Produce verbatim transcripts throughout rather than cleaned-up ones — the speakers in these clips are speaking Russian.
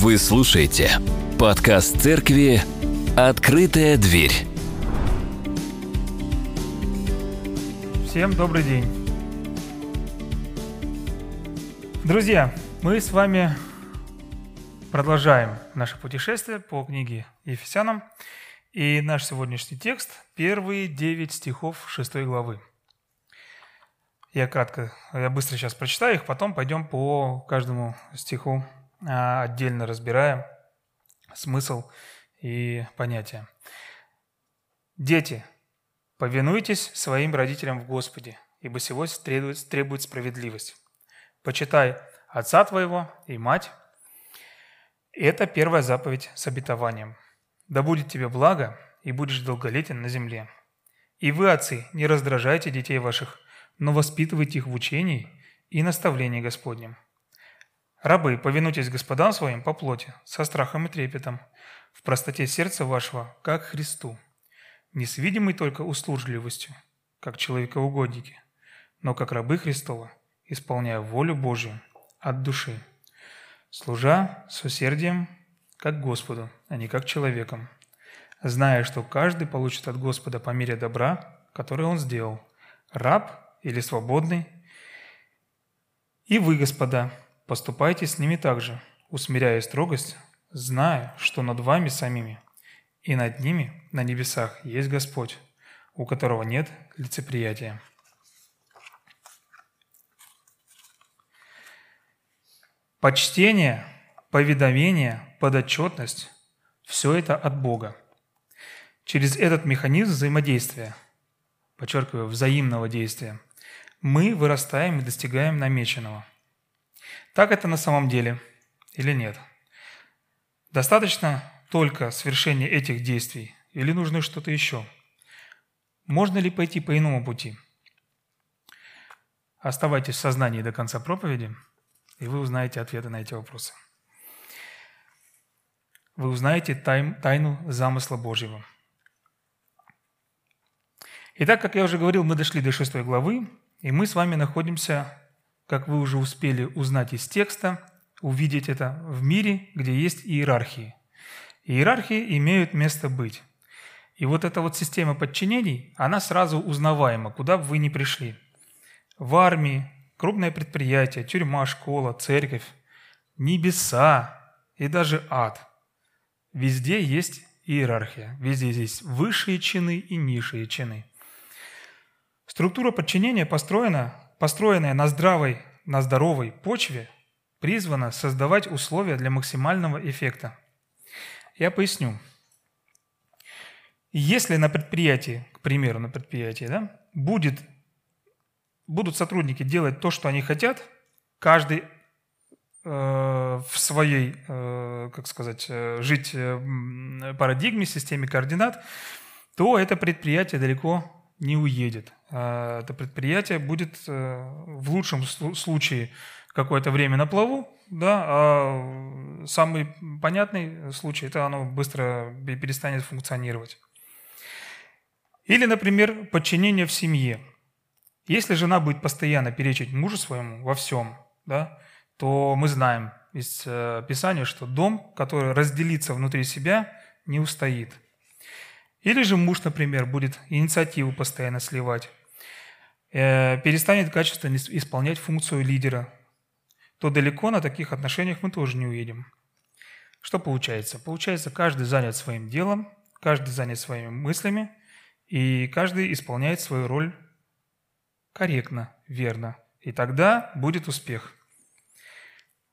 Вы слушаете подкаст церкви «Открытая дверь». Всем добрый день. Друзья, мы с вами продолжаем наше путешествие по книге Ефесянам. И наш сегодняшний текст – первые девять стихов шестой главы. Я кратко, я быстро сейчас прочитаю их, потом пойдем по каждому стиху, отдельно разбирая смысл и понятия. «Дети, повинуйтесь своим родителям в Господе, ибо сего требует, требует справедливость. Почитай отца твоего и мать». Это первая заповедь с обетованием. «Да будет тебе благо, и будешь долголетен на земле. И вы, отцы, не раздражайте детей ваших, но воспитывайте их в учении и наставлении Господнем. Рабы, повинуйтесь господам своим по плоти, со страхом и трепетом, в простоте сердца вашего, как Христу, не с видимой только услужливостью, как человекоугодники, но как рабы Христова, исполняя волю Божию от души, служа с усердием, как Господу, а не как человеком, зная, что каждый получит от Господа по мере добра, которое он сделал, раб или свободный. И вы, господа, поступайте с ними так же, усмиряя строгость, зная, что над вами самими и над ними на небесах есть Господь, у которого нет лицеприятия». Почтение, поведомление, подотчетность – все это от Бога. Через этот механизм взаимодействия, подчеркиваю, взаимного действия, мы вырастаем и достигаем намеченного. Так это на самом деле или нет? Достаточно только совершения этих действий или нужно что-то еще? Можно ли пойти по иному пути? Оставайтесь в сознании до конца проповеди, и вы узнаете ответы на эти вопросы. Вы узнаете тайну замысла Божьего. Итак, как я уже говорил, мы дошли до шестой главы, и мы с вами находимся, как вы уже успели узнать из текста, увидеть это в мире, где есть иерархии. Иерархии имеют место быть. И вот эта вот система подчинений, она сразу узнаваема, куда бы вы ни пришли. В армии, крупное предприятие, тюрьма, школа, церковь, небеса и даже ад. Везде есть иерархия, везде есть высшие чины и низшие чины. Структура подчинения, построена, построенная на здравой, на здоровой почве, призвана создавать условия для максимального эффекта. Я поясню. Если на предприятии, к примеру, на предприятии, да, будет, будут сотрудники делать то, что они хотят, каждый э, в своей, э, как сказать, э, жить э, парадигме, системе координат, то это предприятие далеко не уедет. Это предприятие будет в лучшем случае какое-то время на плаву, да, а самый понятный случай – это оно быстро перестанет функционировать. Или, например, подчинение в семье. Если жена будет постоянно перечить мужу своему во всем, да, то мы знаем из Писания, что дом, который разделится внутри себя, не устоит. Или же муж, например, будет инициативу постоянно сливать, перестанет качественно исполнять функцию лидера, то далеко на таких отношениях мы тоже не уедем. Что получается? Получается, каждый занят своим делом, каждый занят своими мыслями, и каждый исполняет свою роль корректно, верно. И тогда будет успех.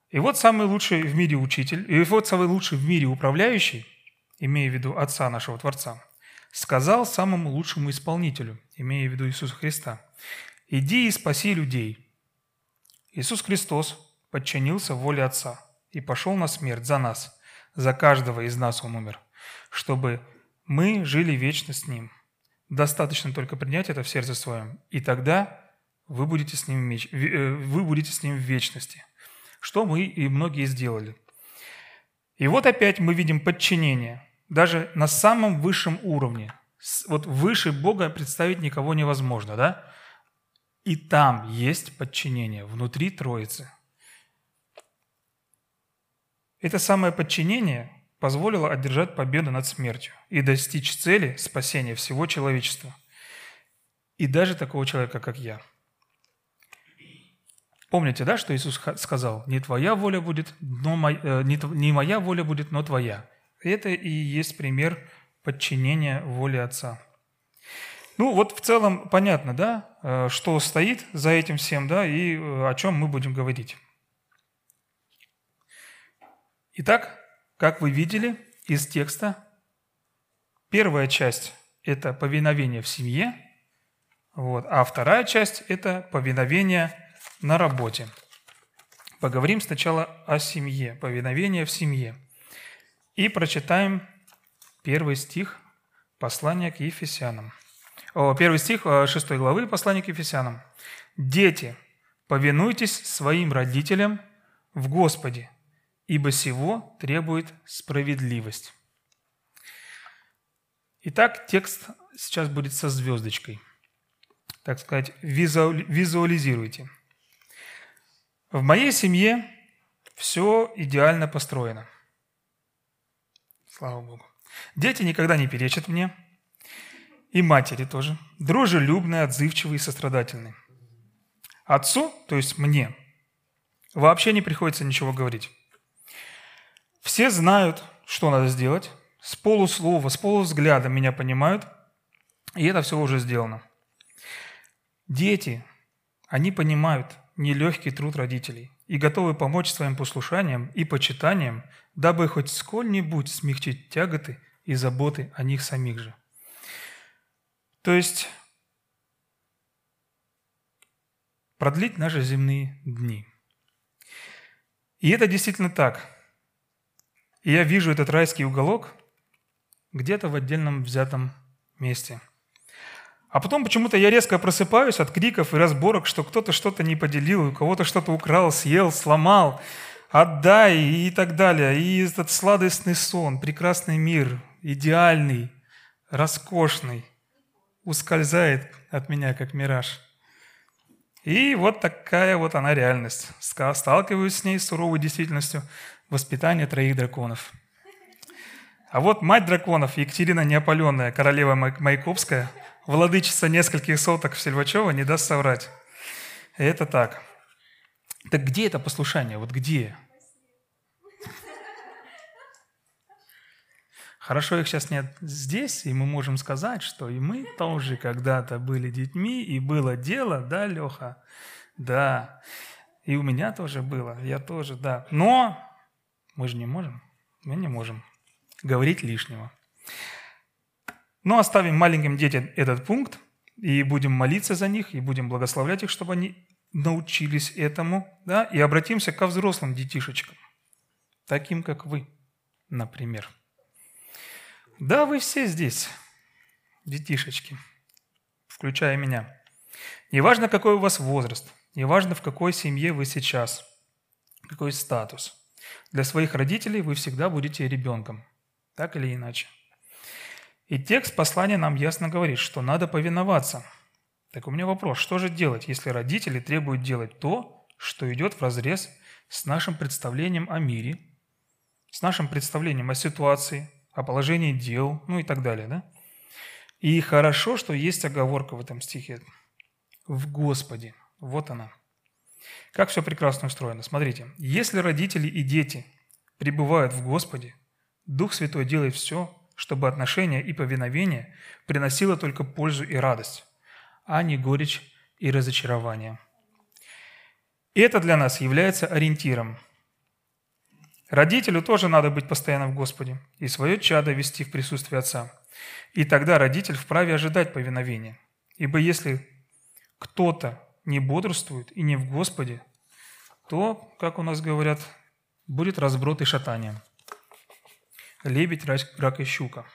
И вот самый лучший в мире учитель, и вот самый лучший в мире управляющий, имея в виду Отца нашего Творца, сказал самому лучшему исполнителю, имея в виду Иисуса Христа, «Иди и спаси людей». Иисус Христос подчинился воле Отца и пошел на смерть за нас, за каждого из нас Он умер, чтобы мы жили вечно с Ним. Достаточно только принять это в сердце своем, и тогда вы будете с Ним, вы будете с ним в вечности, что мы и многие сделали. И вот опять мы видим подчинение, даже на самом высшем уровне. Вот выше Бога представить никого невозможно, да? И там есть подчинение, внутри Троицы. Это самое подчинение позволило одержать победу над смертью и достичь цели спасения всего человечества. И даже такого человека, как я. Помните, да, что Иисус сказал? «Не твоя воля будет, но моя, не моя воля будет, но твоя». Это и есть пример подчинения воле Отца. Ну вот в целом понятно, да, что стоит за этим всем, да, и о чем мы будем говорить. Итак, как вы видели из текста, первая часть – это повиновение в семье, вот, а вторая часть – это повиновение на работе. Поговорим сначала о семье, повиновение в семье. И прочитаем первый стих послания к Ефесянам. Первый стих шестой главы послания к Ефесянам. «Дети, повинуйтесь своим родителям в Господе, ибо сего требует справедливость». Итак, текст сейчас будет со звездочкой. Так сказать, визуализируйте. В моей семье все идеально построено. Слава Богу. Дети никогда не перечат мне. И матери тоже. Дружелюбные, отзывчивые и сострадательные. Отцу, то есть мне, вообще не приходится ничего говорить. Все знают, что надо сделать. С полуслова, с полувзгляда меня понимают. И это все уже сделано. Дети, они понимают нелегкий труд родителей и готовы помочь своим послушанием и почитанием, дабы хоть сколь-нибудь смягчить тяготы и заботы о них самих же. То есть продлить наши земные дни. И это действительно так. И я вижу этот райский уголок где-то в отдельном взятом месте. А потом почему-то я резко просыпаюсь от криков и разборок, что кто-то что-то не поделил, у кого-то что-то украл, съел, сломал, отдай и так далее. И этот сладостный сон, прекрасный мир, идеальный, роскошный, ускользает от меня, как мираж. И вот такая вот она реальность. Сталкиваюсь с ней, с суровой действительностью. Воспитание троих драконов. А вот мать драконов, Екатерина Неопаленная, королева Маяковская, владычица нескольких соток в Сильвачева, не даст соврать. Это так. Так где это послушание? Вот где? Хорошо, их сейчас нет здесь, и мы можем сказать, что и мы тоже когда-то были детьми, и было дело, да, Леха? Да. И у меня тоже было, я тоже, да. Но мы же не можем, мы не можем говорить лишнего. Но оставим маленьким детям этот пункт, и будем молиться за них, и будем благословлять их, чтобы они научились этому, да, и обратимся ко взрослым детишечкам, таким как вы, например. Да, вы все здесь, детишечки, включая меня. Неважно, какой у вас возраст, неважно, в какой семье вы сейчас, какой статус. Для своих родителей вы всегда будете ребенком, так или иначе. И текст послания нам ясно говорит, что надо повиноваться. Так у меня вопрос, что же делать, если родители требуют делать то, что идет вразрез с нашим представлением о мире, с нашим представлением о ситуации, о положении дел, ну и так далее, да? И хорошо, что есть оговорка в этом стихе. В Господе. Вот она. Как все прекрасно устроено. Смотрите. Если родители и дети пребывают в Господе, Дух Святой делает все, чтобы отношение и повиновение приносило только пользу и радость, а не горечь и разочарование. Это для нас является ориентиром. Родителю тоже надо быть постоянно в Господе и свое чадо вести в присутствии Отца. И тогда родитель вправе ожидать повиновения. Ибо если кто-то не бодрствует и не в Господе, то, как у нас говорят, будет разброд и шатание. Лебедь, рак и щука.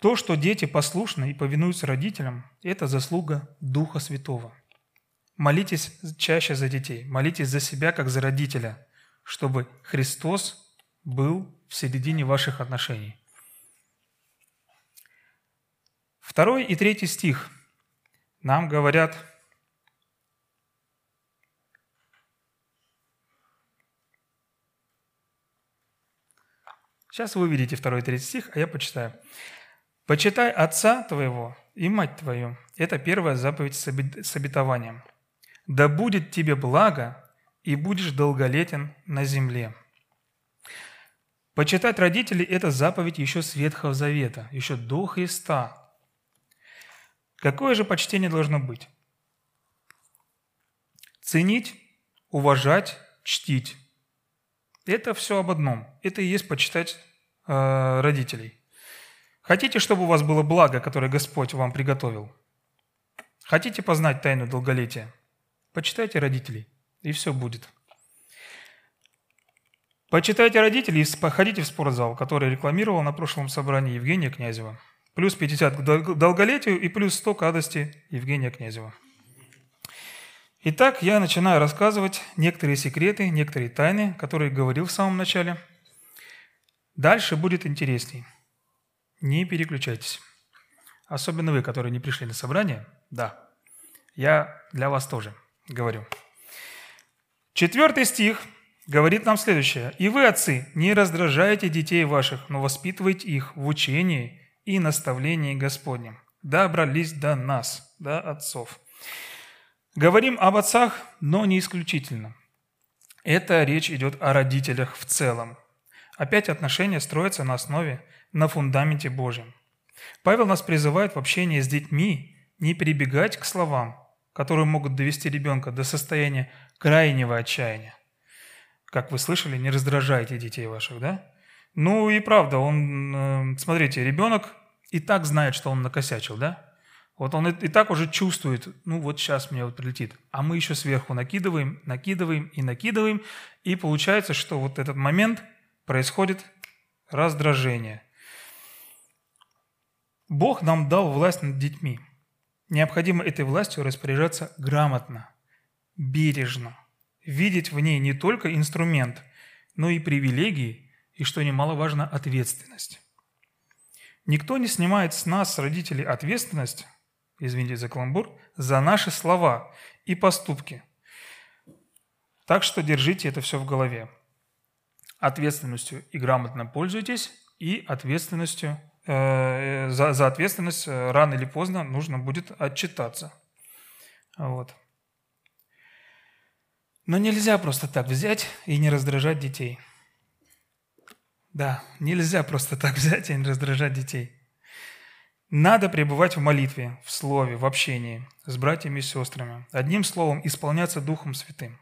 То, что дети послушны и повинуются родителям, это заслуга Духа Святого. Молитесь чаще за детей, молитесь за себя, как за родителя, чтобы Христос был в середине ваших отношений. Второй и третий стих нам говорят Сейчас вы увидите второй-третий стих, а я почитаю. «Почитай отца твоего и мать твою». Это первая заповедь с обетованием. «Да будет тебе благо, и будешь долголетен на земле». Почитать родителей – это заповедь еще с Ветхого Завета, еще до Христа. Какое же почтение должно быть? Ценить, уважать, чтить. Это все об одном. Это и есть почитать э, родителей. Хотите, чтобы у вас было благо, которое Господь вам приготовил? Хотите познать тайну долголетия? Почитайте родителей, и все будет. Почитайте родителей и походите в спортзал, который рекламировал на прошлом собрании Евгения Князева. Плюс пятьдесят к долголетию и плюс сто к радости Евгения Князева. Итак, я начинаю рассказывать некоторые секреты, некоторые тайны, которые говорил в самом начале. Дальше будет интересней. Не переключайтесь. Особенно вы, которые не пришли на собрание. Да, я для вас тоже говорю. Четвертый стих говорит нам следующее. «И вы, отцы, не раздражайте детей ваших, но воспитывайте их в учении и наставлении Господнем». Добрались до нас, до отцов. Говорим об отцах, но не исключительно. Это речь идет о родителях в целом. Опять отношения строятся на основе, на фундаменте Божьем. Павел нас призывает в общении с детьми не прибегать к словам, которые могут довести ребенка до состояния крайнего отчаяния. Как вы слышали, не раздражайте детей ваших, да? Ну и правда, он, смотрите, ребенок и так знает, что он накосячил, да? Вот он и так уже чувствует, ну вот сейчас мне вот прилетит. А мы еще сверху накидываем, накидываем и накидываем. И получается, что вот этот момент происходит раздражение. Бог нам дал власть над детьми. Необходимо этой властью распоряжаться грамотно, бережно. Видеть в ней не только инструмент, но и привилегии, и, что немаловажно, ответственность. Никто не снимает с нас, с родителей, ответственность, извините за каламбур, за наши слова и поступки. Так что держите это все в голове. Ответственностью и грамотно пользуйтесь, и ответственностью, э, за, за ответственность рано или поздно нужно будет отчитаться. Вот. Но нельзя просто так взять и не раздражать детей. Да, нельзя просто так взять и не раздражать детей. Надо пребывать в молитве, в слове, в общении с братьями и сестрами. Одним словом, исполняться Духом Святым.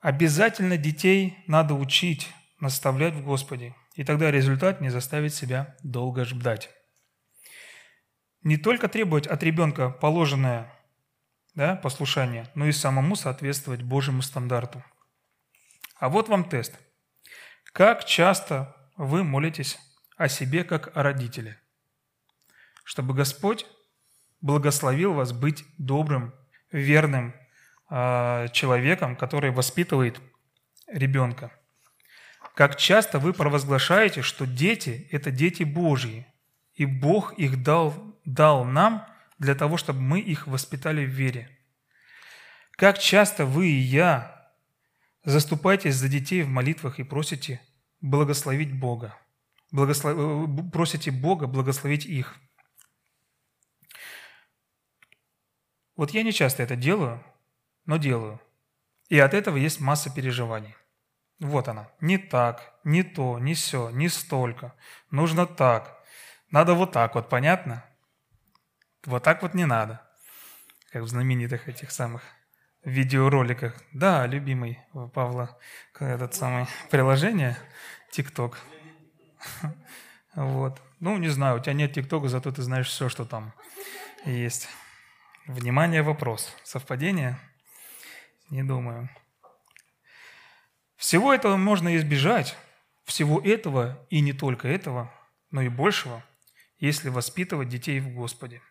Обязательно детей надо учить, наставлять в Господе. И тогда результат не заставит себя долго ждать. Не только требовать от ребенка положенное, да, послушание, но и самому соответствовать Божьему стандарту. А вот вам тест. Как часто вы молитесь о себе, как о родителе? Чтобы Господь благословил вас быть добрым, верным э, человеком, который воспитывает ребенка. Как часто вы провозглашаете, что дети – это дети Божьи, и Бог их дал, дал нам, для того, чтобы мы их воспитали в вере. Как часто вы и я заступаетесь за детей в молитвах и просите благословить Бога, благослов... просите Бога благословить их. Вот я не часто это делаю, но делаю. И от этого есть масса переживаний. Вот она. Не так, не то, не сё, не столько. Нужно так. Надо вот так вот, понятно? Вот так вот не надо, как в знаменитых этих самых видеороликах. Да, любимый у Павла этот самый приложение ТикТок. Вот. Ну, не знаю, у тебя нет ТикТока, зато ты знаешь все, что там есть. Внимание, вопрос. Совпадение? Не думаю. Всего этого можно избежать. Всего этого и не только этого, но и большего, если воспитывать детей в Господе.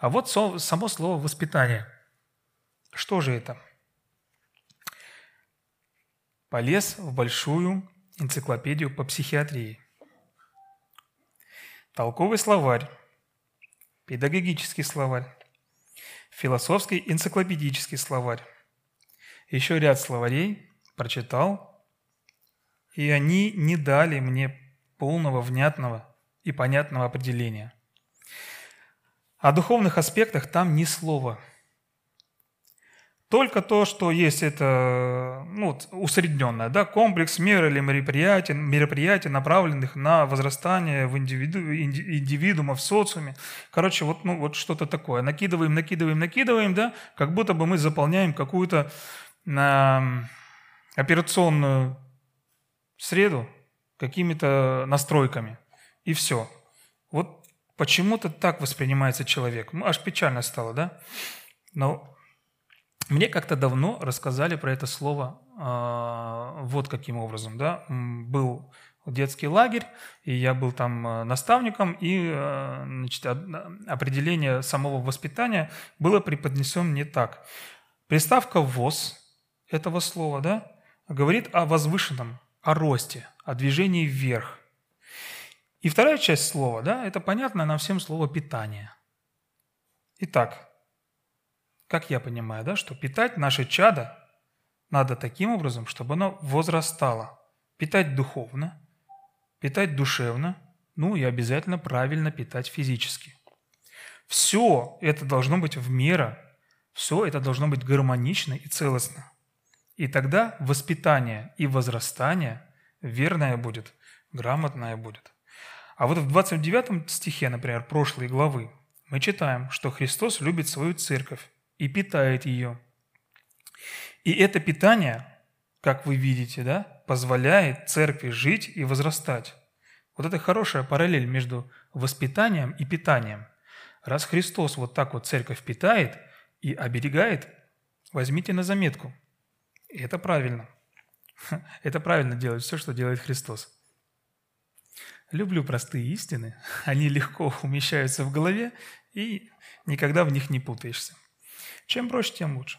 А вот само слово «воспитание». Что же это? Полез в большую энциклопедию по психиатрии. Толковый словарь, педагогический словарь, философский энциклопедический словарь. Еще ряд словарей прочитал, и они не дали мне полного, внятного и понятного определения. О духовных аспектах там ни слова. Только то, что есть это ну, усредненное, да, комплекс мер или мероприятий, мероприятий, направленных на возрастание в индивиду, индивидуума, в социуме. Короче, вот, ну, вот что-то такое. Накидываем, накидываем, накидываем, да, как будто бы мы заполняем какую-то на операционную среду какими-то настройками. И все. Вот почему-то так воспринимается человек. Аж печально стало, да? Но мне как-то давно рассказали про это слово э, вот каким образом, да? Был детский лагерь, и я был там наставником, и э, значит, определение самого воспитания было преподнесено мне так. Приставка «воз» этого слова, да, говорит о возвышенном, о росте, о движении вверх. И вторая часть слова, да, это понятно нам всем слово «питание». Итак, как я понимаю, да, что питать наше чадо надо таким образом, чтобы оно возрастало. Питать духовно, питать душевно, ну и обязательно правильно питать физически. Все это должно быть в меру, все это должно быть гармонично и целостно. И тогда воспитание и возрастание верное будет, грамотное будет. А вот в двадцать девятом стихе, например, прошлой главы, мы читаем, что Христос любит свою церковь и питает ее. И это питание, как вы видите, да, позволяет церкви жить и возрастать. Вот это хорошая параллель между воспитанием и питанием. Раз Христос вот так вот церковь питает и оберегает, возьмите на заметку. И это правильно. Это правильно делать все, что делает Христос. Люблю простые истины. Они легко умещаются в голове, и никогда в них не путаешься. Чем проще, тем лучше.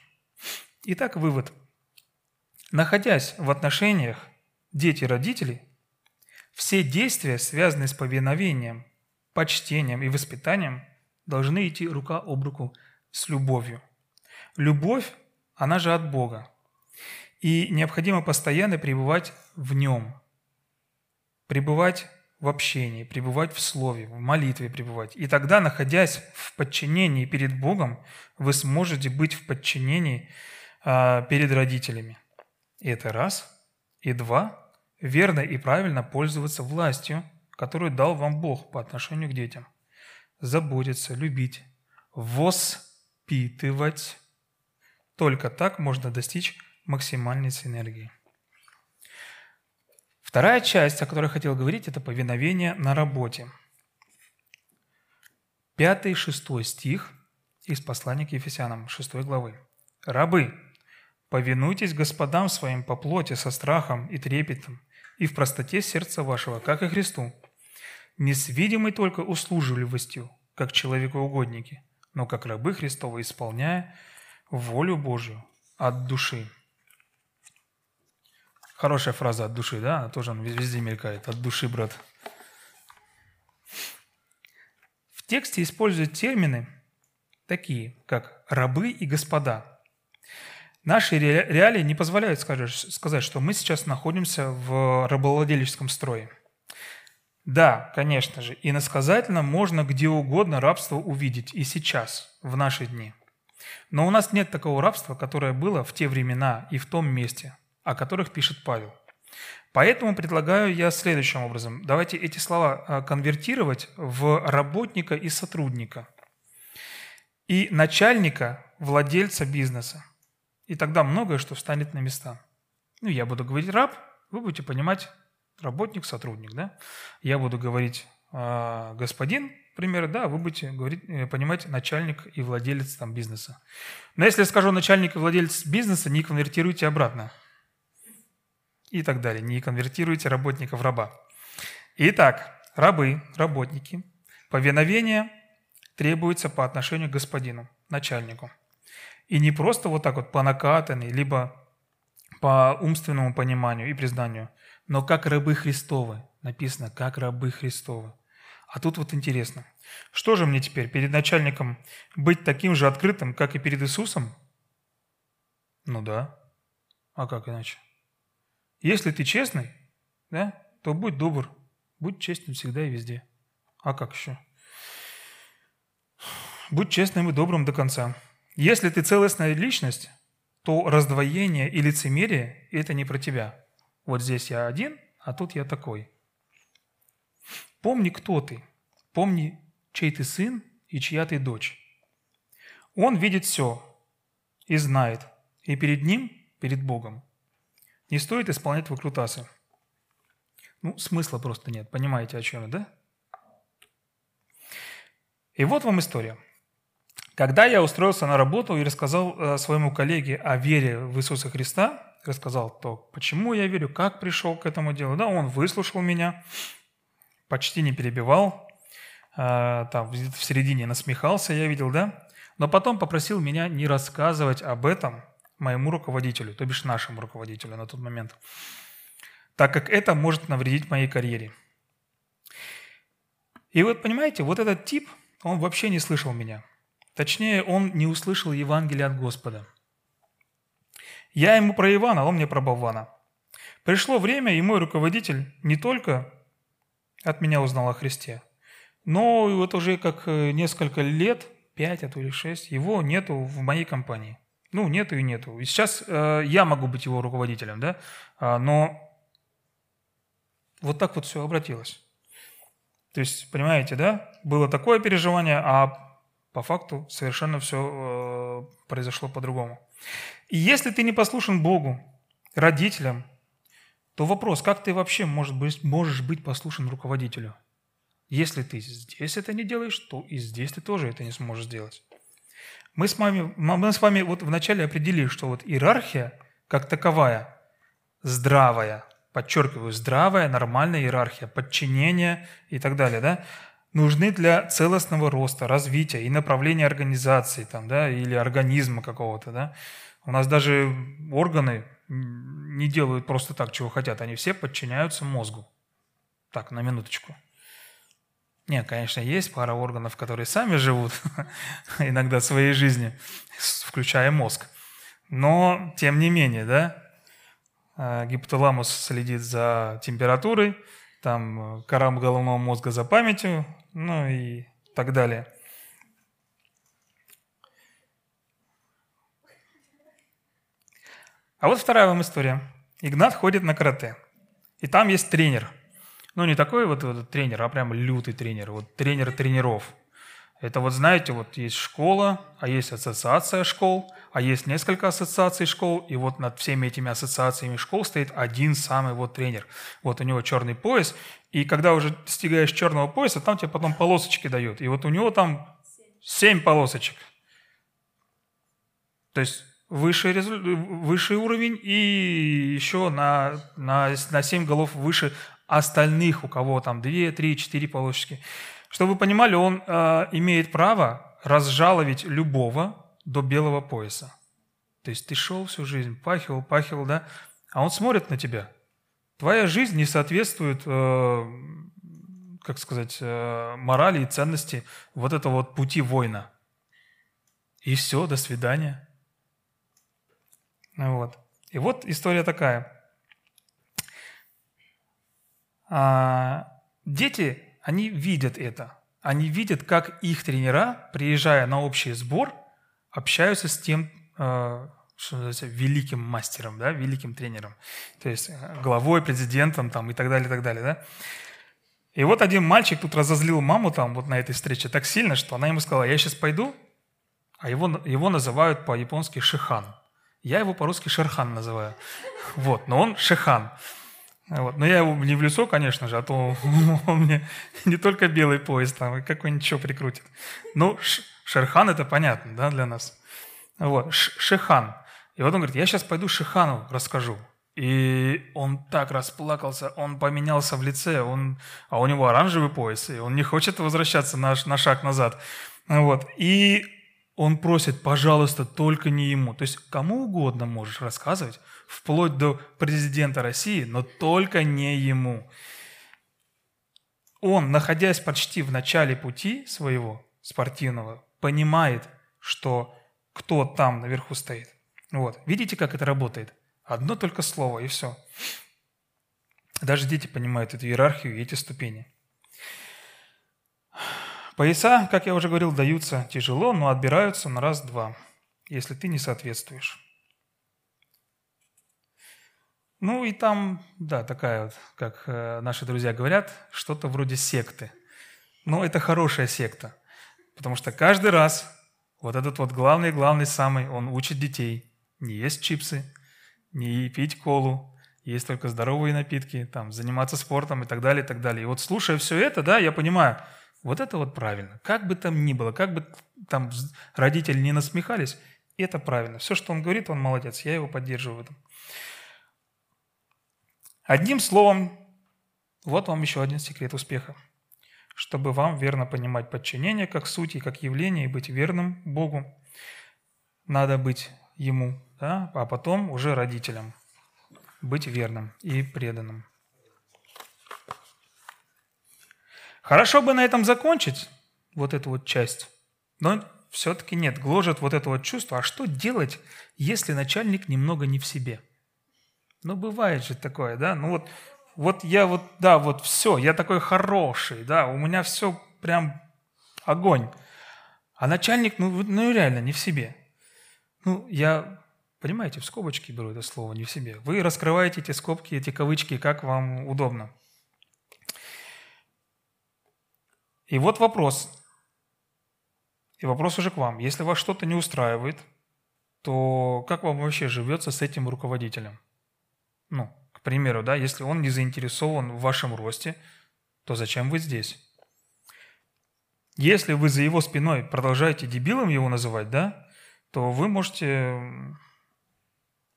Итак, вывод. Находясь в отношениях дети-родители, все действия, связанные с повиновением, почтением и воспитанием, должны идти рука об руку с любовью. Любовь, она же от Бога. И необходимо постоянно пребывать в нем, пребывать в общении, пребывать в слове, в молитве пребывать. И тогда, находясь в подчинении перед Богом, вы сможете быть в подчинении э, перед родителями. И это раз. И два. Верно и правильно пользоваться властью, которую дал вам Бог по отношению к детям. Заботиться, любить, воспитывать. Только так можно достичь максимальной синергии. Вторая часть, о которой я хотел говорить, это повиновение на работе. пятый-шестой стих из послания к Ефесянам, шестой главы. «Рабы, повинуйтесь господам своим по плоти со страхом и трепетом и в простоте сердца вашего, как и Христу, не с видимой только услужливостью, как человекоугодники, но как рабы Христовы, исполняя волю Божию от души». Хорошая фраза «от души», да? Она тоже везде мелькает. «От души, брат». В тексте используют термины такие, как «рабы» и «господа». Наши реалии не позволяют сказать, что мы сейчас находимся в рабовладельческом строе. Да, конечно же, иносказательно можно где угодно рабство увидеть и сейчас, в наши дни. Но у нас нет такого рабства, которое было в те времена и в том месте, о которых пишет Павел. Поэтому предлагаю я следующим образом. Давайте эти слова конвертировать в работника и сотрудника, и начальника, владельца бизнеса. И тогда многое что встанет на места. Ну, я буду говорить «раб», вы будете понимать «работник», «сотрудник». Да? Я буду говорить «господин», пример, да, вы будете говорить, понимать начальник и владелец там, бизнеса. Но если я скажу начальник и владелец бизнеса, не конвертируйте обратно. И так далее. Не конвертируйте работника в раба. Итак, рабы, работники. Повиновение требуется по отношению к господину, начальнику. И не просто вот так вот по накатанной, либо по умственному пониманию и признанию, но как рабы Христовы. Написано, как рабы Христовы. А тут вот интересно, что же мне теперь перед начальником быть таким же открытым, как и перед Иисусом? Ну да, а как иначе? Если ты честный, да, то будь добр, будь честным всегда и везде. А как еще? Будь честным и добрым до конца. Если ты целостная личность, то раздвоение и лицемерие – это не про тебя. Вот здесь я один, а тут я такой. Помни, кто ты. Помни, чей ты сын и чья ты дочь. Он видит все и знает, и перед ним, перед Богом. Не стоит исполнять выкрутасы. Ну, смысла просто нет. Понимаете, о чем я, да? И вот вам история. Когда я устроился на работу и рассказал своему коллеге о вере в Иисуса Христа, рассказал то, почему я верю, как пришел к этому делу, да, он выслушал меня, почти не перебивал, там в середине насмехался, я видел, да, но потом попросил меня не рассказывать об этом моему руководителю, то бишь нашему руководителю на тот момент, так как это может навредить моей карьере. И вот, понимаете, вот этот тип, он вообще не слышал меня. Точнее, он не услышал Евангелие от Господа. Я ему про Ивана, а он мне про болвана. Пришло время, и мой руководитель не только от меня узнал о Христе, но и вот уже как несколько лет, пять, а то или шесть, его нету в моей компании. Ну, нету и нету. И сейчас э, я могу быть его руководителем, да, а, но вот так вот все обратилось. То есть, понимаете, да, было такое переживание, а по факту совершенно все э, произошло по-другому. И если ты не послушен Богу, родителям, то вопрос, как ты вообще можешь быть, можешь быть послушен руководителю? Если ты здесь это не делаешь, то и здесь ты тоже это не сможешь сделать. Мы с вами, мы с вами вот вначале определили, что вот иерархия как таковая, здравая, подчеркиваю, здравая, нормальная иерархия, подчинение и так далее, да? Нужны для целостного роста, развития и направления организации там, да, или организма какого-то. Да. У нас даже органы не делают просто так, чего хотят. Они все подчиняются мозгу. Так, на минуточку. Не, конечно, есть пара органов, которые сами живут иногда своей жизнью, включая мозг. Но, тем не менее, да, гипоталамус следит за температурой, там кора головного мозга за памятью, ну и так далее. А вот вторая вам история. Игнат ходит на карате. И там есть тренер. Ну, не такой вот, вот тренер, а прям лютый тренер. Вот тренер тренеров. Это вот, знаете, вот есть школа, а есть ассоциация школ, а есть несколько ассоциаций школ, и вот над всеми этими ассоциациями школ стоит один самый вот тренер. Вот у него черный пояс, и когда уже достигаешь черного пояса, там тебе потом полосочки дают. И вот у него там семь полосочек. То есть высший, резу... высший уровень и еще на, на, на семь голов выше остальных, у кого там две, три, четыре полосочки. Чтобы вы понимали, он э, имеет право разжаловать любого до белого пояса. То есть ты шел всю жизнь, пахивал, пахивал, да? А он смотрит на тебя. Твоя жизнь не соответствует, э, как сказать, э, морали и ценности вот этого вот пути воина. И все, до свидания. Вот. И вот история такая. А, дети, они видят это. Они видят, как их тренера, приезжая на общий сбор, общаются с тем, что называется, великим мастером, да, великим тренером, то есть главой, президентом там, и так далее, и так далее. Да? И вот один мальчик тут разозлил маму там, вот на этой встрече так сильно, что она ему сказала, я сейчас пойду, а его, его называют по-японски шихан. Я его по-русски шерхан называю. Вот, но он шихан. Вот. Но я его не в лицо, конечно же, а то он мне не только белый пояс там, и какой-нибудь что прикрутит. Но Шерхан – это понятно, да, для нас. Вот, Шихан. И вот он говорит, я сейчас пойду Шихану расскажу. И он так расплакался, он поменялся в лице, он... а у него оранжевый пояс, и он не хочет возвращаться на, на шаг назад. Вот. И он просит, пожалуйста, только не ему. То есть кому угодно можешь рассказывать, вплоть до президента России, но только не ему. Он, находясь почти в начале пути своего спортивного, понимает, что кто там наверху стоит. Вот. Видите, как это работает? Одно только слово, и все. Даже дети понимают эту иерархию и эти ступени. Пояса, как я уже говорил, даются тяжело, но отбираются на раз-два, если ты не соответствуешь. Ну и там, да, такая вот, как наши друзья говорят, что-то вроде секты. Но это хорошая секта, потому что каждый раз вот этот вот главный-главный самый, он учит детей не есть чипсы, не пить колу, есть только здоровые напитки, там, заниматься спортом и так далее, и так далее. И вот слушая все это, да, я понимаю, вот это вот правильно. Как бы там ни было, как бы там родители не насмехались, это правильно. Все, что он говорит, он молодец, я его поддерживаю в этом. Одним словом, вот вам еще один секрет успеха. Чтобы вам верно понимать подчинение как суть и как явление, и быть верным Богу, надо быть Ему, да, а потом уже родителям. Быть верным и преданным. Хорошо бы на этом закончить, вот эту вот часть, но все-таки нет, гложет вот это вот чувство. А что делать, если начальник немного не в себе? Ну, бывает же такое, да? Ну, вот, вот я вот, да, вот все, я такой хороший, да, у меня все прям огонь. А начальник, ну, ну реально, не в себе. Ну, я... Понимаете, в скобочки беру это слово, не в себе. Вы раскрываете эти скобки, эти кавычки, как вам удобно. И вот вопрос. И вопрос уже к вам. Если вас что-то не устраивает, то как вам вообще живется с этим руководителем? Ну, к примеру, да, если он не заинтересован в вашем росте, то зачем вы здесь? Если вы за его спиной продолжаете дебилом его называть, да, то вы можете...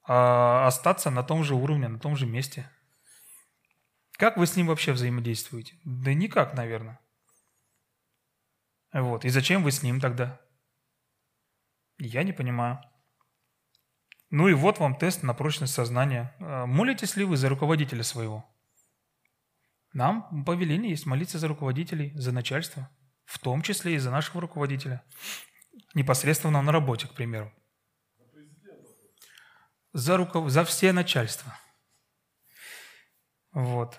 остаться на том же уровне, на том же месте. Как вы с ним вообще взаимодействуете? Да никак, наверное. Вот. И зачем вы с ним тогда? Я не понимаю. Ну и вот вам тест на прочность сознания. Молитесь ли вы за руководителя своего? Нам повеление есть молиться за руководителей, за начальство, в том числе и за нашего руководителя. Непосредственно на работе, к примеру. За, руков... за все начальство. Вот.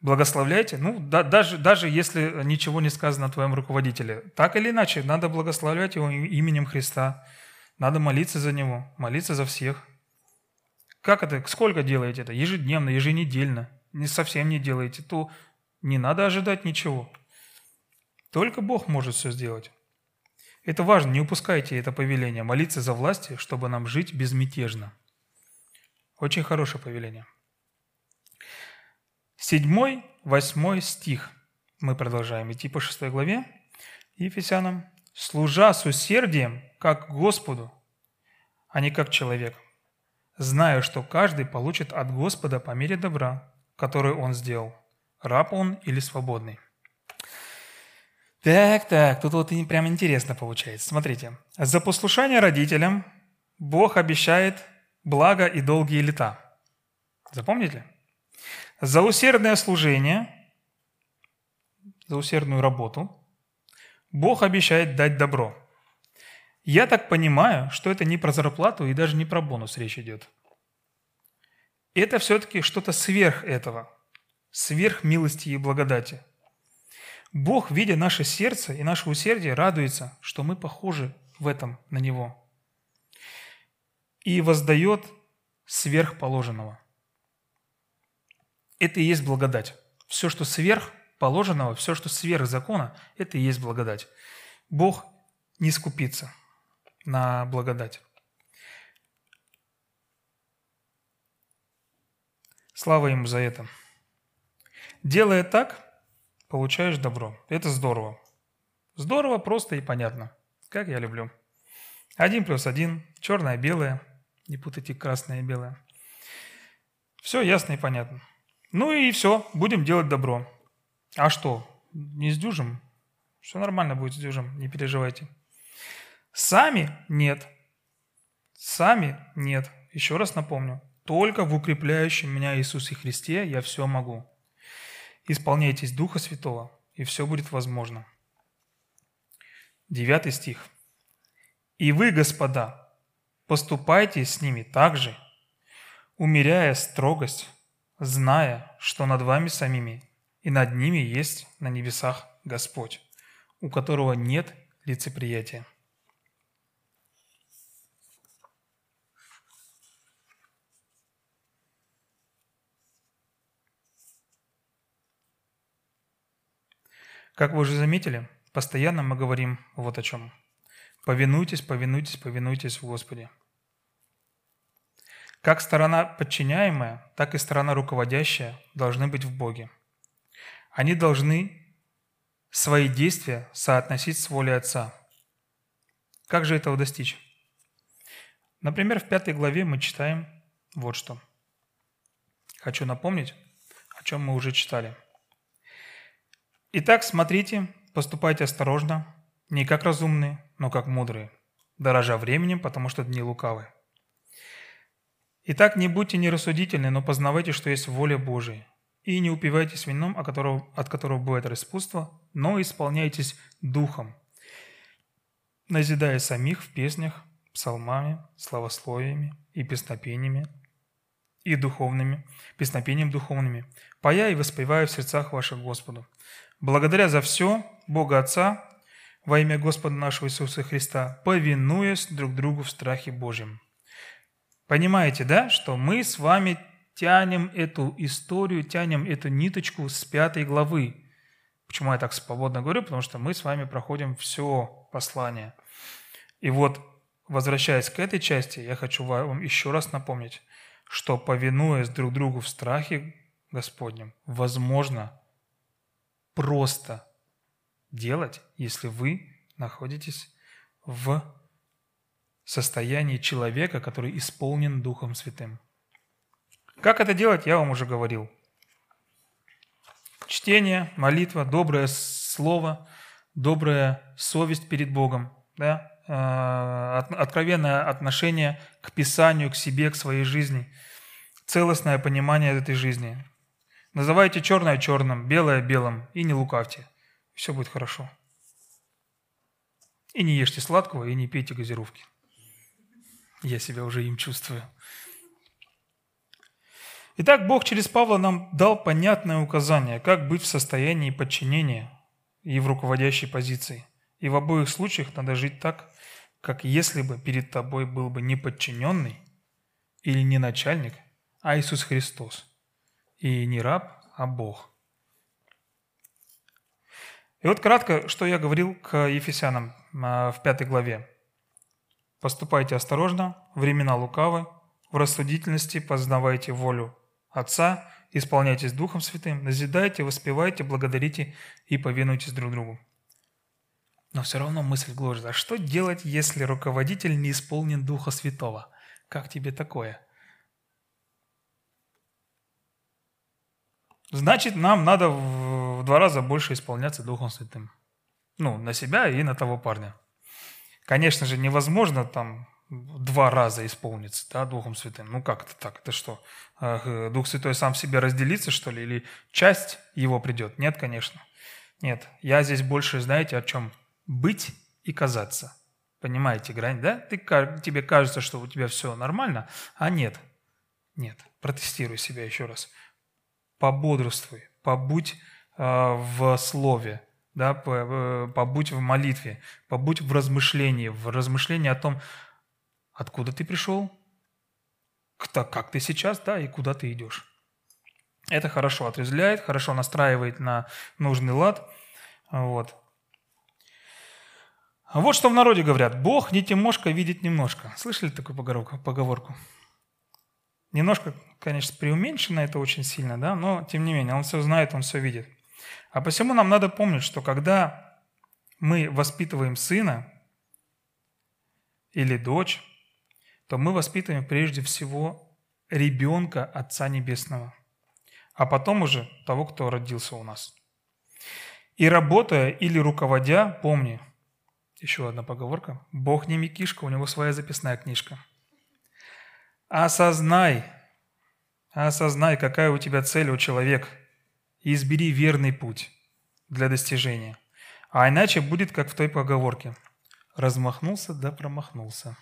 Благословляйте. Ну, да, даже, даже если ничего не сказано о твоем руководителе. Так или иначе, надо благословлять его именем Христа. Надо молиться за него, молиться за всех. Как это? Сколько делаете это? Ежедневно, еженедельно. Не совсем не делаете. То не надо ожидать ничего. Только Бог может все сделать. Это важно, не упускайте это повеление. Молиться за власти, чтобы нам жить безмятежно. Очень хорошее повеление. Седьмой, восьмой стих. Мы продолжаем идти по шестой главе Ефесянам. «Служа с усердием, как Господу, а не как человеку, зная, что каждый получит от Господа по мере добра, которое он сделал, раб он или свободный». Так, так, тут вот прям интересно получается. Смотрите. За послушание родителям Бог обещает благо и долгие лета. Запомните? За усердное служение, за усердную работу Бог обещает дать добро. Я так понимаю, что это не про зарплату и даже не про бонус речь идет. Это все-таки что-то сверх этого, сверх милости и благодати. Бог, видя наше сердце и наше усердие, радуется, что мы похожи в этом на Него. И воздает сверхположенного. Это и есть благодать. Все, что сверхположенного, все, что сверх закона, это и есть благодать. Бог не скупится на благодать. Слава Ему за это. Делая так, получаешь добро. Это здорово. Здорово, просто и понятно. Как я люблю. Один плюс один. Черное, белое. Не путайте красное и белое. Все ясно и понятно. Ну и все. Будем делать добро. А что? Не сдюжим? Все нормально будет, сдюжим. Не переживайте. Сами нет. Сами нет. Еще раз напомню. Только в укрепляющем меня Иисусе Христе я все могу. Исполняйтесь Духа Святого, и все будет возможно. Девятый стих. «И вы, господа, поступайте с ними так же, умеряя строгость, зная, что над вами самими и над ними есть на небесах Господь, у которого нет лицеприятия». Как вы уже заметили, постоянно мы говорим вот о чем. Повинуйтесь, повинуйтесь, повинуйтесь в Господе. Как сторона подчиняемая, так и сторона руководящая должны быть в Боге. Они должны свои действия соотносить с волей Отца. Как же этого достичь? Например, в пятой главе мы читаем вот что. Хочу напомнить, о чем мы уже читали. «Итак, смотрите, поступайте осторожно, не как разумные, но как мудрые, дорожа временем, потому что дни лукавы. Итак, не будьте нерассудительны, но познавайте, что есть воля Божия, и не упивайтесь вином, от которого, от которого бывает распутство, но исполняйтесь духом, назидая самих в песнях, псалмами, славословиями и песнопениями, и духовными, песнопением духовными, поя и воспевая в сердцах ваших Господу. Благодаря за все Бога Отца, во имя Господа нашего Иисуса Христа, повинуясь друг другу в страхе Божьем». Понимаете, да, что мы с вами тянем эту историю, тянем эту ниточку с пятой главы. Почему я так свободно говорю? Потому что мы с вами проходим все послание. И вот, возвращаясь к этой части, я хочу вам еще раз напомнить, что, повинуясь друг другу в страхе Господнем, возможно просто делать, если вы находитесь в состоянии человека, который исполнен Духом Святым. Как это делать, я вам уже говорил. Чтение, молитва, доброе слово, добрая совесть перед Богом, да? Откровенное отношение к Писанию, к себе, к своей жизни, целостное понимание этой жизни. Называйте черное черным, белое белым и не лукавьте. Все будет хорошо. И не ешьте сладкого, и не пейте газировки. Я себя уже им чувствую. Итак, Бог через Павла нам дал понятное указание, как быть в состоянии подчинения и в руководящей позиции. И в обоих случаях надо жить так, как если бы перед тобой был бы не подчиненный или не начальник, а Иисус Христос. И не раб, а Бог. И вот кратко, что я говорил к Ефесянам в пятой главе. «Поступайте осторожно, времена лукавы, в рассудительности познавайте волю Отца, исполняйтесь Духом Святым, назидайте, воспевайте, благодарите и повинуйтесь друг другу». Но все равно мысль гложет. А что делать, если руководитель не исполнен Духа Святого? Как тебе такое? Значит, нам надо в два раза больше исполняться Духом Святым. Ну, на себя и на того парня. Конечно же, невозможно там два раза исполниться, да, Духом Святым. Ну, как это так? Это что, Дух Святой сам в себе разделится, что ли? Или часть его придет? Нет, конечно. Нет, я здесь больше, знаете, о чем? Быть и казаться. Понимаете грань, да? Ты, тебе кажется, что у тебя все нормально, а нет. Нет, протестируй себя еще раз. Пободрствуй, побудь э, в слове, да, побудь в молитве, побудь в размышлении, в размышлении о том, откуда ты пришел, как ты сейчас, да, и куда ты идешь. Это хорошо отрезвляет, хорошо настраивает на нужный лад. Вот. Вот что в народе говорят. Бог не Тимошка, видит немножко. Слышали такую поговорку? Немножко, конечно, преуменьшено это очень сильно, да, но тем не менее, он все знает, он все видит. А посему нам надо помнить, что когда мы воспитываем сына или дочь, то мы воспитываем прежде всего ребенка Отца Небесного, а потом уже того, кто родился у нас. «И работая или руководя, помни», еще одна поговорка, «Бог не Микишка, у него своя записная книжка». Осознай, осознай, какая у тебя цель, у человека, и избери верный путь для достижения. А иначе будет, как в той поговорке, размахнулся да промахнулся.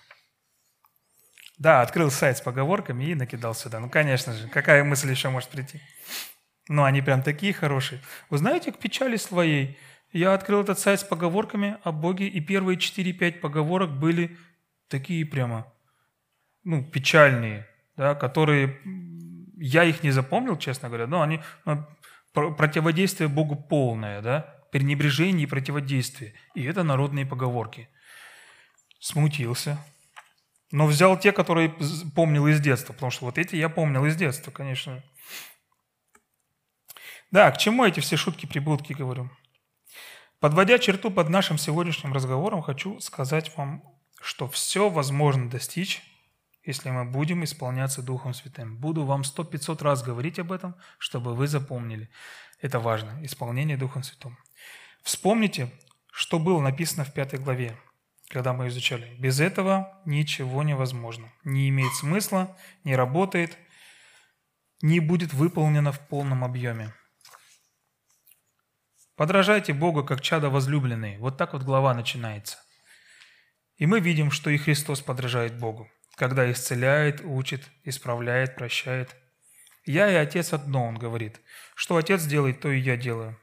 Да, открыл сайт с поговорками и накидал сюда. Ну, конечно же, какая мысль еще может прийти? Ну, они прям такие хорошие. Вы знаете, к печали своей я открыл этот сайт с поговорками о Боге, и первые четыре-пять поговорок были такие прямо, ну, печальные, да, которые... Я их не запомнил, честно говоря, но они... Противодействие Богу полное, да? Пренебрежение и противодействие. И это народные поговорки. Смутился. Но взял те, которые помнил из детства, потому что вот эти я помнил из детства, конечно. Да, к чему эти все шутки-приблудки, говорю? Подводя черту под нашим сегодняшним разговором, хочу сказать вам, что все возможно достичь, если мы будем исполняться Духом Святым. Буду вам сто-пятьсот раз говорить об этом, чтобы вы запомнили. Это важно, исполнение Духом Святым. Вспомните, что было написано в пятой главе, когда мы изучали. Без этого ничего невозможно. Не имеет смысла, не работает, не будет выполнено в полном объеме. Подражайте Богу, как чадо возлюбленные. Вот так вот глава начинается. И мы видим, что и Христос подражает Богу, когда исцеляет, учит, исправляет, прощает. «Я и Отец одно», он говорит. «Что Отец делает, то и я делаю».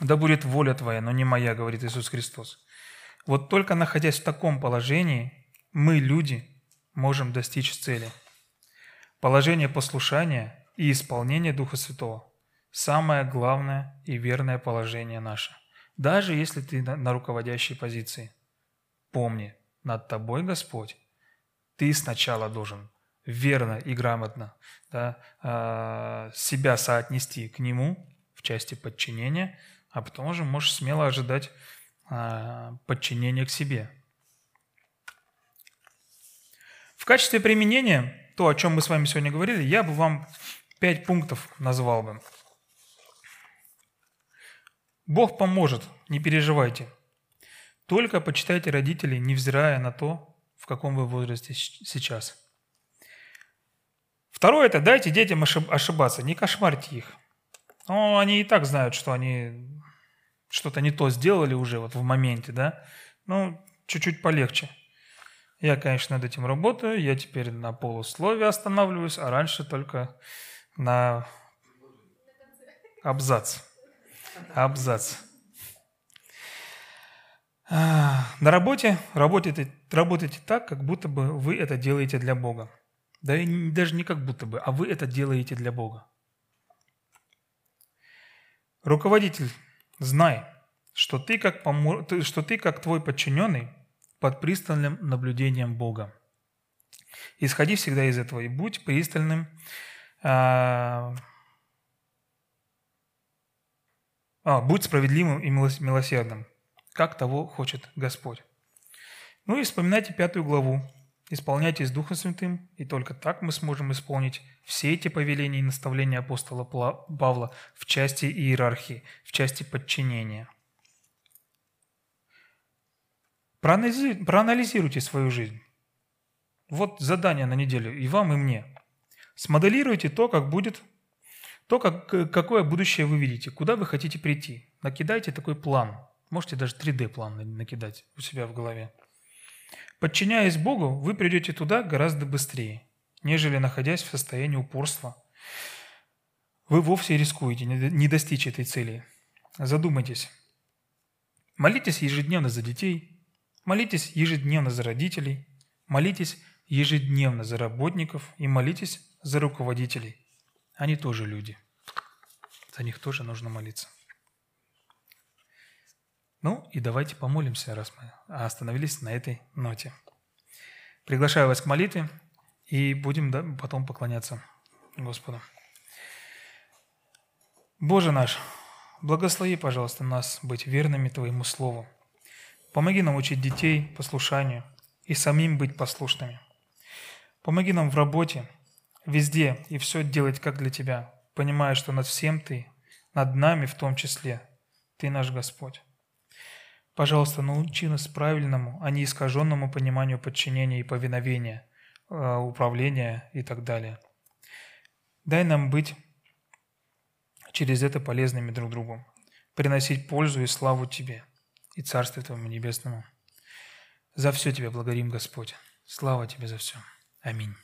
«Да будет воля твоя, но не моя», говорит Иисус Христос. Вот только находясь в таком положении, мы, люди, можем достичь цели. Положение послушания и исполнения Духа Святого – самое главное и верное положение наше. Даже если ты на руководящей позиции. Помни, над тобой Господь. Ты сначала должен верно и грамотно, да, себя соотнести к Нему в части подчинения, а потом уже можешь смело ожидать подчинения к себе. В качестве применения, то, о чем мы с вами сегодня говорили, я бы вам пять пунктов назвал бы. Бог поможет, не переживайте. Только почитайте родителей, невзирая на то, в каком вы возрасте сейчас. Второе – это дайте детям ошибаться, не кошмарьте их. Но они и так знают, что они что-то не то сделали уже вот в моменте, да? Ну, чуть-чуть полегче. Я, конечно, над этим работаю, я теперь на полусловие останавливаюсь, а раньше только на абзац. Абзац. На работе работайте, работайте так, как будто бы вы это делаете для Бога. Да и даже не как будто бы, а вы это делаете для Бога. Руководитель, знай, что ты как, помо... что ты, как твой подчиненный, под пристальным наблюдением Бога. Исходи всегда из этого и будь пристальным. А... А, будь справедливым и милосердным, как того хочет Господь. Ну и вспоминайте пятую главу. Исполняйтесь Духом Святым, и только так мы сможем исполнить все эти повеления и наставления апостола Павла в части иерархии, в части подчинения. Проанализируйте свою жизнь. Вот задание на неделю и вам, и мне. Смоделируйте то, как будет, то, как, какое будущее вы видите, куда вы хотите прийти. Накидайте такой план. Можете даже три дэ план накидать у себя в голове. Подчиняясь Богу, вы придете туда гораздо быстрее, нежели находясь в состоянии упорства. Вы вовсе рискуете не достичь этой цели. Задумайтесь. Молитесь ежедневно за детей, молитесь ежедневно за родителей, молитесь ежедневно за работников и молитесь за руководителей. Они тоже люди. За них тоже нужно молиться. Ну и давайте помолимся, раз мы остановились на этой ноте. Приглашаю вас к молитве и будем, да, потом поклоняться Господу. Боже наш, благослови, пожалуйста, нас быть верными Твоему Слову. Помоги нам учить детей послушанию и самим быть послушными. Помоги нам в работе, везде и все делать как для Тебя, понимая, что над всем Ты, над нами в том числе, Ты наш Господь. Пожалуйста, научи нас правильному, а не искаженному пониманию подчинения и повиновения, управления и так далее. Дай нам быть через это полезными друг другу, приносить пользу и славу Тебе и Царству Твоему Небесному. За все Тебя благодарим, Господь. Слава Тебе за все. Аминь.